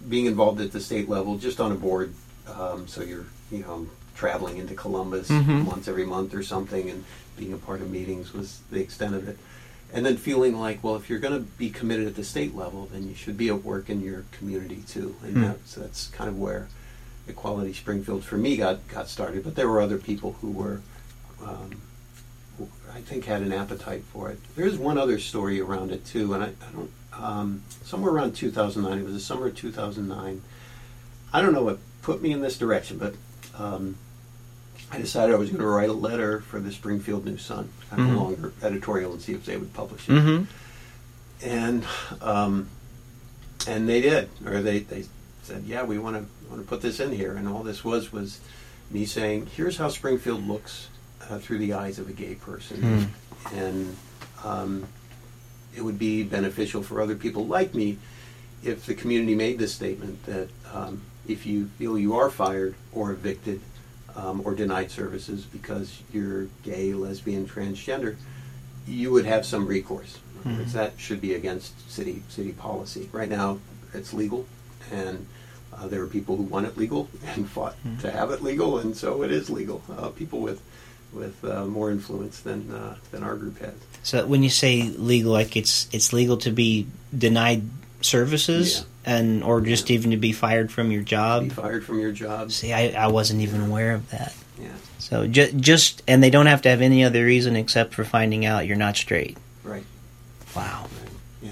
being involved at the state level, just on a board, um, so you're, you know, traveling into Columbus mm-hmm. once every month or something, and being a part of meetings was the extent of it. And then feeling like, well, if you're going to be committed at the state level, then you should be at work in your community, too. And mm. that's, that's kind of where Equality Springfield, for me, got, got started. But there were other people who were, um, who I think, had an appetite for it. There's one other story around it, too. And I, I don't, um, somewhere around two thousand nine, it was the summer of two thousand nine. I don't know what put me in this direction, but um, I decided I was going to write a letter for the Springfield News-Sun, kind of mm-hmm. a longer editorial, and see if they would publish it. Mm-hmm. And um, and they did, or they, they said, yeah, we want to want to put this in here. And all this was was me saying, here's how Springfield looks uh, through the eyes of a gay person, mm-hmm. and um, it would be beneficial for other people like me if the community made this statement that um, if you feel you are fired or evicted. Um, or denied services because you're gay, lesbian, transgender, you would have some recourse. Mm-hmm. That should be against city city policy. Right now, it's legal, and uh, there are people who want it legal and fought mm-hmm. to have it legal, and so it is legal. Uh, people with with uh, more influence than uh, than our group has. So when you say legal, like it's it's legal to be denied services? Yeah. And or just yeah. even to be fired from your job. Be fired from your job. See, I, I wasn't even yeah. aware of that. Yeah. So ju- just and they don't have to have any other reason except for finding out you're not straight. Right. Wow. Right. Yeah.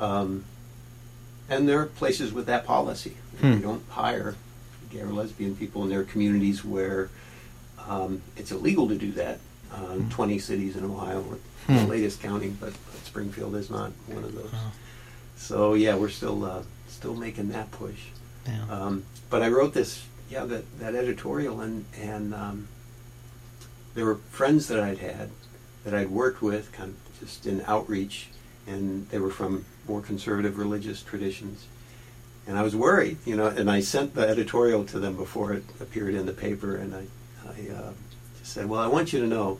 Um, and there are places with that policy. Hmm. You don't hire gay or lesbian people in their communities where um, it's illegal to do that. Um, hmm. Twenty cities in Ohio, or hmm. the latest counting, but, but Springfield is not one of those. Oh. So yeah, we're still uh, still making that push. Yeah. Um, but I wrote this, yeah, that, that editorial, and and um, there were friends that I'd had that I'd worked with, kind of just in outreach, and they were from more conservative religious traditions, and I was worried, you know. And I sent the editorial to them before it appeared in the paper, and I I uh, just said, well, I want you to know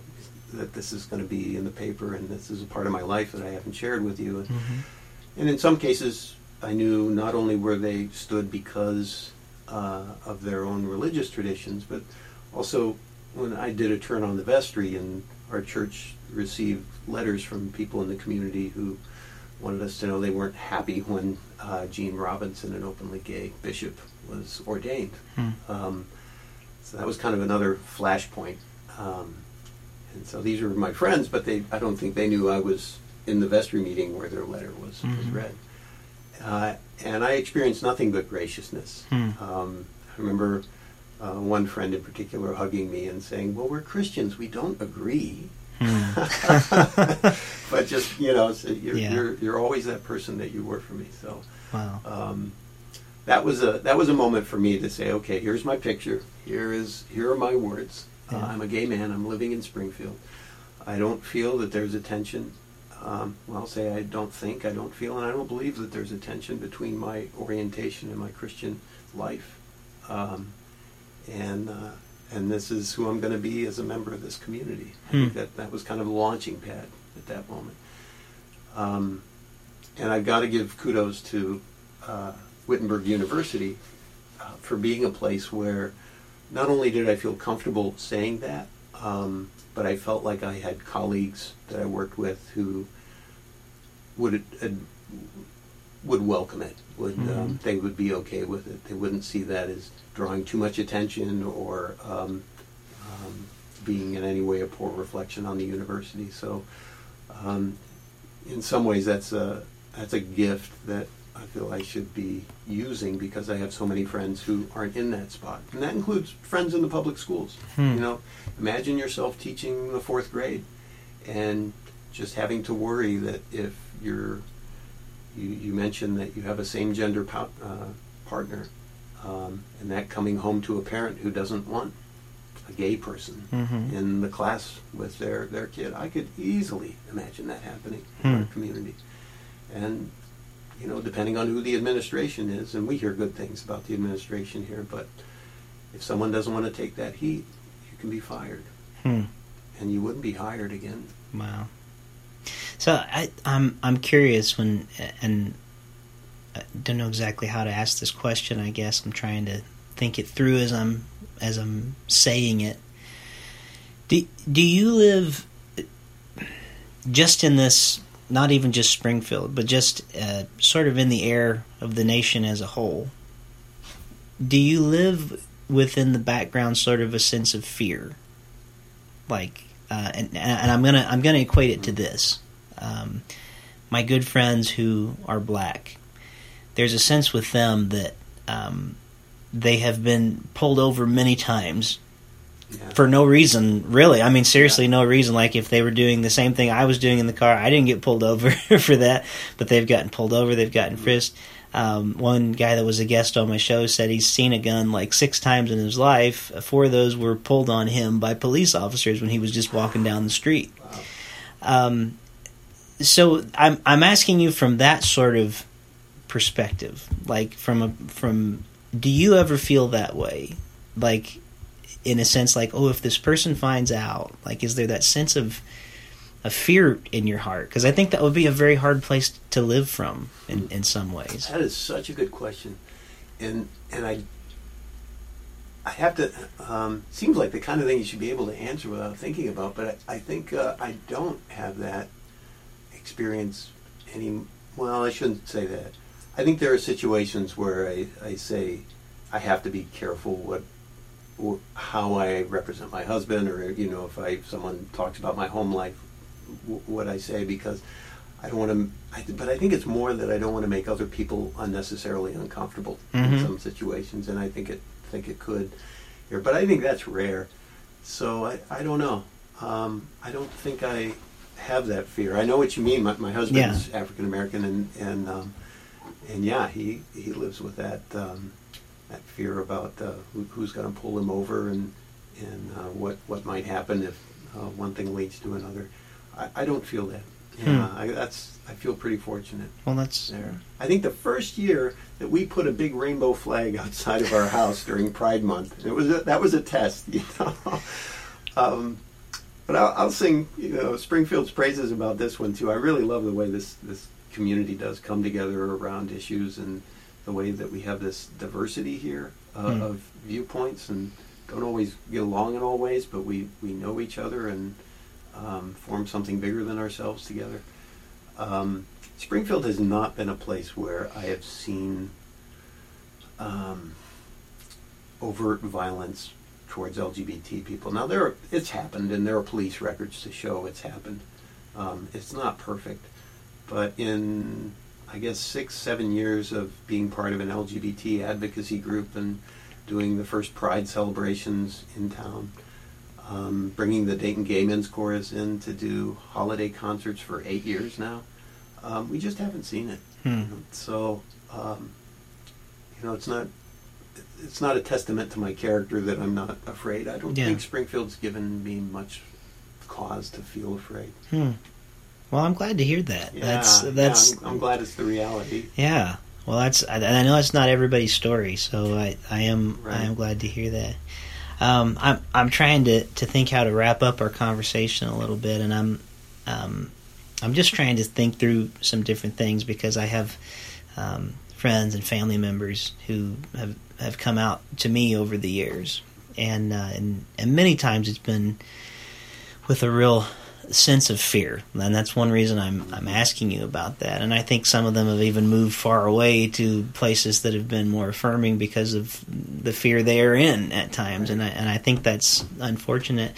that this is going to be in the paper, and this is a part of my life that I haven't shared with you. And, mm-hmm. And in some cases, I knew not only where they stood because uh, of their own religious traditions, but also when I did a turn on the vestry and our church received letters from people in the community who wanted us to know they weren't happy when uh, Gene Robinson, an openly gay bishop, was ordained. Hmm. Um, so that was kind of another flashpoint. Um, and so these were my friends, but they I don't think they knew I was in the vestry meeting where their letter was, mm-hmm. was read. Uh, and I experienced nothing but graciousness. Mm. Um, I remember uh, one friend in particular hugging me and saying, well, we're Christians, we don't agree. Mm. But just, you know, so you're, yeah. you're, you're always that person that you were for me. So wow. um, that was a that was a moment for me to say, okay, here's my picture, here is here are my words. Yeah. Uh, I'm a gay man, I'm living in Springfield. I don't feel that there's a tension. Um, well, I'll say I don't think, I don't feel, and I don't believe that there's a tension between my orientation and my Christian life. Um, and uh, and this is who I'm going to be as a member of this community. Hmm. I think that, that was kind of a launching pad at that moment. Um, and I've got to give kudos to uh, Wittenberg University uh, for being a place where not only did I feel comfortable saying that, um, but I felt like I had colleagues that I worked with who would uh, would welcome it. Would mm-hmm. um, they would be okay with it? They wouldn't see that as drawing too much attention or um, um, being in any way a poor reflection on the university. So, um, in some ways, that's a that's a gift that I feel I should be using, because I have so many friends who aren't in that spot, and that includes friends in the public schools. Hmm. You know, imagine yourself teaching the fourth grade, and just having to worry that if you're, you, you mentioned that you have a same-gender po- uh, partner, um, and that coming home to a parent who doesn't want a gay person mm-hmm. in the class with their, their kid. I could easily imagine that happening hmm. in our community. And, you know, depending on who the administration is, and we hear good things about the administration here, but if someone doesn't want to take that heat, you can be fired. Hmm. And you wouldn't be hired again. Wow. So I, I'm I'm curious when, and I don't know exactly how to ask this question. I guess I'm trying to think it through as I'm as I'm saying it. Do do you live just in this? Not even just Springfield, but just uh, sort of in the air of the nation as a whole. Do you live within the background, sort of a sense of fear, like? Uh, and, and I'm gonna I'm gonna equate it to this. Um, my good friends who are black, there's a sense with them that um, they have been pulled over many times yeah. for no reason, really. I mean, seriously, yeah. no reason. Like if they were doing the same thing I was doing in the car, I didn't get pulled over for that, but they've gotten pulled over, they've gotten frisked. Um, one guy that was a guest on my show said he's seen a gun like six times in his life. Four of those were pulled on him by police officers when he was just walking down the street. Wow. Um, so I'm I'm asking you from that sort of perspective, like from a from do you ever feel that way, like in a sense, like oh, if this person finds out, like is there that sense of a fear in your heart? Because I think that would be a very hard place to live from in, in some ways. That is such a good question, and and I I have to um, seems like the kind of thing you should be able to answer without thinking about. But I, I think uh, I don't have that experience any. Well, I shouldn't say that. I think there are situations where I, I say I have to be careful what. Or how I represent my husband, or you know, if I if someone talks about my home life. What I say, because I don't want to, I, but I think it's more that I don't want to make other people unnecessarily uncomfortable mm-hmm. in some situations, and I think it think it could, but I think that's rare. So I, I don't know. Um, I don't think I have that fear. I know what you mean. My, my husband's yeah. African American, and and um, and yeah, he, he lives with that um, that fear about uh, who, who's going to pull him over, and and uh, what what might happen if uh, one thing leads to another. I don't feel that. Yeah, hmm. I, that's. I feel pretty fortunate. Well, that's there. I think the first year that we put a big rainbow flag outside of our house during Pride Month, it was a, that was a test, you know. um, but I'll, I'll sing, you know, Springfield's praises about this one too. I really love the way this this community does come together around issues, and the way that we have this diversity here uh, hmm. of viewpoints, and don't always get along in all ways, but we, we know each other and. Um, form something bigger than ourselves together. Um, Springfield has not been a place where I have seen um, overt violence towards L G B T people. Now, there are, it's happened, and there are police records to show it's happened. Um, it's not perfect, but in, I guess, six, seven years of being part of an L G B T advocacy group and doing the first Pride celebrations in town, Um, bringing the Dayton Gay Men's Chorus in to do holiday concerts for eight years now. Um, we just haven't seen it. Hmm. So, um, you know, it's not it's not a testament to my character that I'm not afraid. I don't yeah. think Springfield's given me much cause to feel afraid. Hmm. Well, I'm glad to hear that. Yeah, that's that's. Yeah, I'm, I'm glad it's the reality. Yeah. Well, that's. I, I know it's not everybody's story, so I, I am right. I am glad to hear that. Um, I'm I'm trying to, to think how to wrap up our conversation a little bit, and I'm um, I'm just trying to think through some different things, because I have um, friends and family members who have, have come out to me over the years, and uh, and and many times it's been with a real sense of fear, and that's one reason I'm I'm asking you about that. And I think some of them have even moved far away to places that have been more affirming because of the fear they are in at times, and I, and I think that's unfortunate.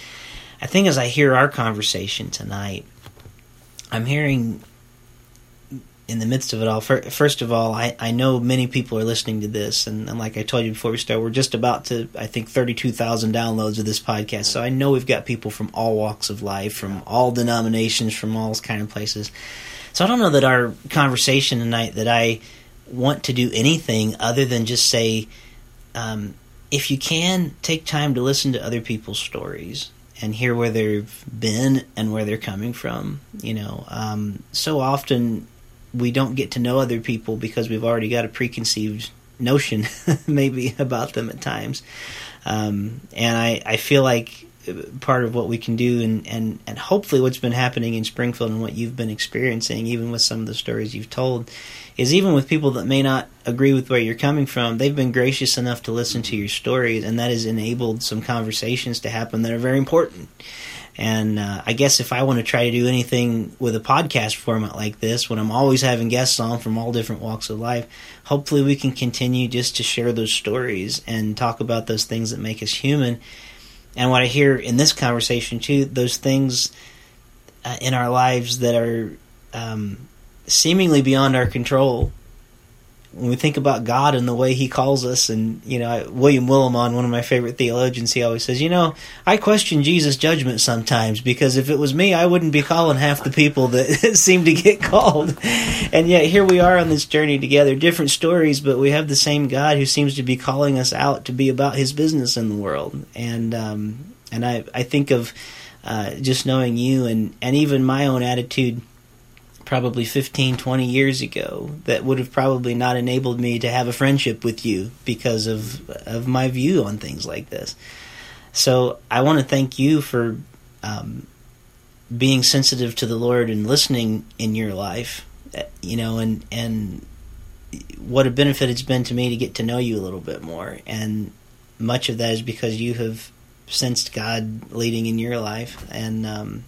I think as I hear our conversation tonight, I'm hearing in the midst of it all, first of all, I, I know many people are listening to this, and, and like I told you before we started, we're just about to, I think, thirty-two thousand downloads of this podcast, so I know we've got people from all walks of life, from all denominations, from all kind of places. So I don't know that our conversation tonight, that I want to do anything other than just say, um, if you can, take time to listen to other people's stories and hear where they've been and where they're coming from. You know, um, so often we don't get to know other people because we've already got a preconceived notion maybe about them at times. Um, and I, I feel like part of what we can do and, and, and hopefully what's been happening in Springfield and what you've been experiencing, even with some of the stories you've told, is even with people that may not agree with where you're coming from, they've been gracious enough to listen to your stories, and that has enabled some conversations to happen that are very important. And uh, I guess if I want to try to do anything with a podcast format like this, when I'm always having guests on from all different walks of life, hopefully we can continue just to share those stories and talk about those things that make us human. And what I hear in this conversation, too, those things uh, in our lives that are um, seemingly beyond our control. When we think about God and the way he calls us, and, you know, I, William Willimon, one of my favorite theologians, he always says, you know, I question Jesus' judgment sometimes, because if it was me, I wouldn't be calling half the people that seem to get called. And yet here we are on this journey together, different stories, but we have the same God who seems to be calling us out to be about his business in the world. And um, and I, I think of uh, just knowing you and, and even my own attitude probably fifteen, twenty years ago that would have probably not enabled me to have a friendship with you because of of my view on things like this. So I want to thank you for um, being sensitive to the Lord and listening in your life, you know, and, and what a benefit it's been to me to get to know you a little bit more. And much of that is because you have sensed God leading in your life. And, um,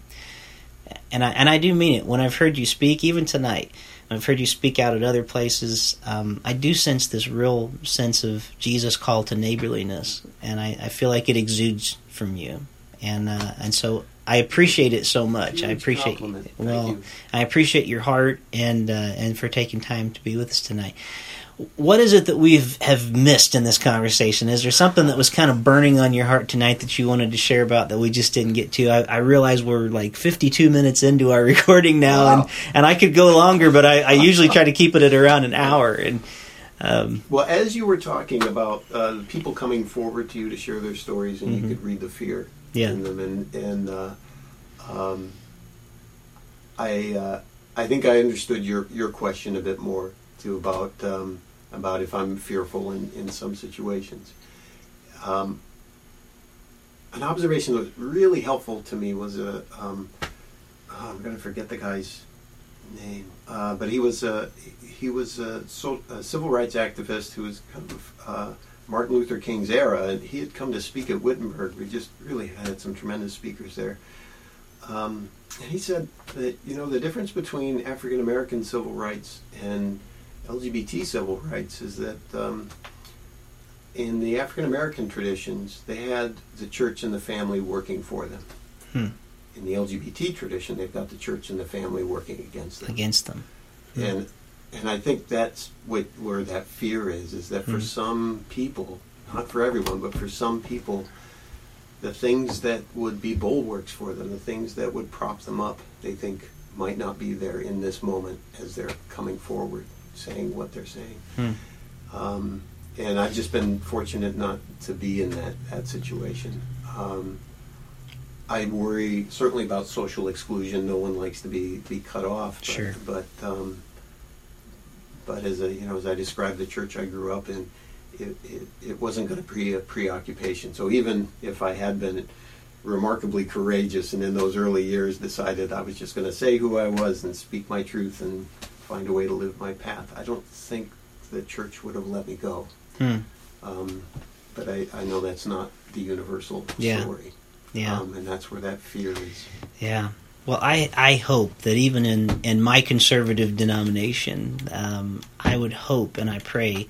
And I and I do mean it. When I've heard you speak, even tonight, when I've heard you speak out at other places, um, I do sense this real sense of Jesus' call to neighborliness, and I, I feel like it exudes from you. And uh, and so I appreciate it so much. Huge I appreciate compliment. Well, Thank you. I appreciate your heart and uh, and for taking time to be with us tonight. What is it that we've have missed in this conversation? Is there something that was kind of burning on your heart tonight that you wanted to share about that we just didn't get to? I, I realize we're like fifty-two minutes into our recording now, wow. and, and I could go longer, but I, I usually try to keep it at around an hour. And um, well, as you were talking about uh, people coming forward to you to share their stories, and mm-hmm. you could read the fear yeah. in them, and, and uh, um, I uh, I think I understood your, your question a bit more too about. Um, about if I'm fearful in, in some situations. Um, an observation that was really helpful to me was a, um, oh, I'm going to forget the guy's name, uh, but he was a, he was a, so, a civil rights activist who was kind of uh, Martin Luther King's era, and he had come to speak at Wittenberg. We just really had some tremendous speakers there. Um, and he said that, you know, the difference between African-American civil rights and L G B T civil rights is that um, in the African-American traditions, they had the church and the family working for them. Hmm. In the L G B T tradition, they've got the church and the family working against them. Against them. Hmm. And and I think that's what, where that fear is, is that for hmm. some people, not for everyone, but for some people, the things that would be bulwarks for them, the things that would prop them up, they think might not be there in this moment as they're coming forward, saying what they're saying. Hmm. Um, and I've just been fortunate not to be in that, that situation. Um, I worry certainly about social exclusion. No one likes to be, be cut off. But, sure. But, um, but as, a, you know, as I described the church I grew up in, it, it, it wasn't going to be a preoccupation. So even if I had been remarkably courageous and in those early years decided I was just going to say who I was and speak my truth and find a way to live my path, I don't think the church would have let me go. Hmm. Um, but I, I know that's not the universal yeah. story. Yeah. Um, and that's where that fear is. Yeah. Well, I, I hope that even in, in my conservative denomination, um, I would hope and I pray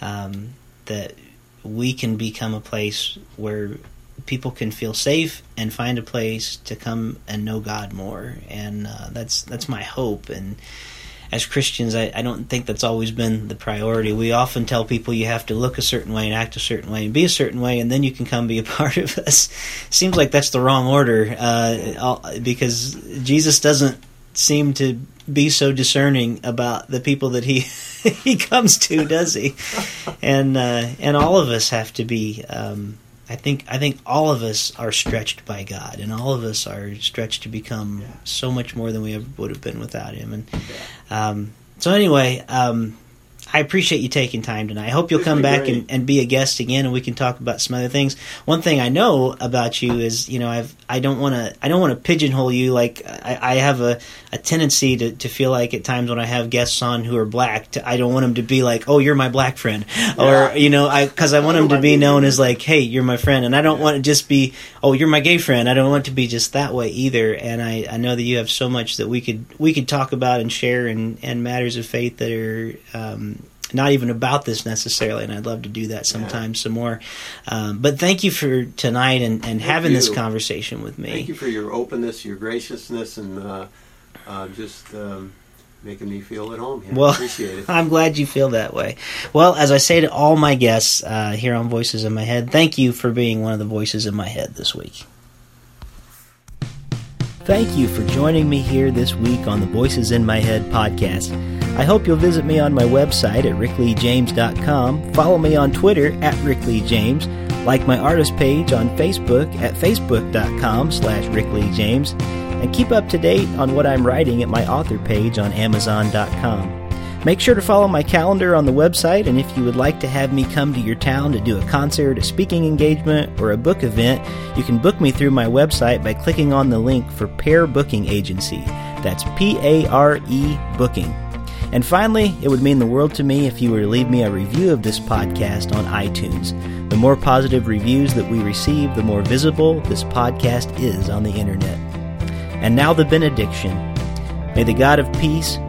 um, that we can become a place where people can feel safe and find a place to come and know God more. And uh, that's that's my hope. And as Christians, I, I don't think that's always been the priority. We often tell people you have to look a certain way and act a certain way and be a certain way, and then you can come be a part of us. Seems like that's the wrong order, uh, because Jesus doesn't seem to be so discerning about the people that he he comes to, does he? And uh, and all of us have to be. Um, I think I think all of us are stretched by God, and all of us are stretched to become yeah. so much more than we ever would have been without Him. And yeah. um, so, anyway, um, I appreciate you taking time tonight. I hope you'll come back and, and be a guest again, and we can talk about some other things. One thing I know about you is, you know, I've I don't want to I don't want to pigeonhole you. Like I, I have a, a tendency to, to feel like at times when I have guests on who are black, to, I don't want them to be like, oh, you're my black friend, yeah. or you know, I because I want them to be known as like, hey, you're my friend, and I don't yeah. want to just be, oh, you're my gay friend. I don't want it to be just that way either. And I, I know that you have so much that we could we could talk about and share and, and matters of faith that are. Um, Not even about this necessarily, and I'd love to do that sometime yeah. some more. Um, but thank you for tonight and, and having you. This conversation with me. Thank you for your openness, your graciousness, and uh, uh, just um, making me feel at home here. Well, I appreciate it. I'm glad you feel that way. Well, as I say to all my guests uh, here on Voices in My Head, thank you for being one of the voices in my head this week. Thank you for joining me here this week on the Voices in My Head podcast. I hope you'll visit me on my website at rick lee james dot com, follow me on Twitter at rick lee james, like my artist page on Facebook at facebook dot com slash rick lee james, and keep up to date on what I'm writing at my author page on amazon dot com. Make sure to follow my calendar on the website, and if you would like to have me come to your town to do a concert, a speaking engagement, or a book event, you can book me through my website by clicking on the link for Pair Booking Agency. That's P A R E Booking. And finally, it would mean the world to me if you were to leave me a review of this podcast on iTunes. The more positive reviews that we receive, the more visible this podcast is on the internet. And now the benediction. May the God of peace,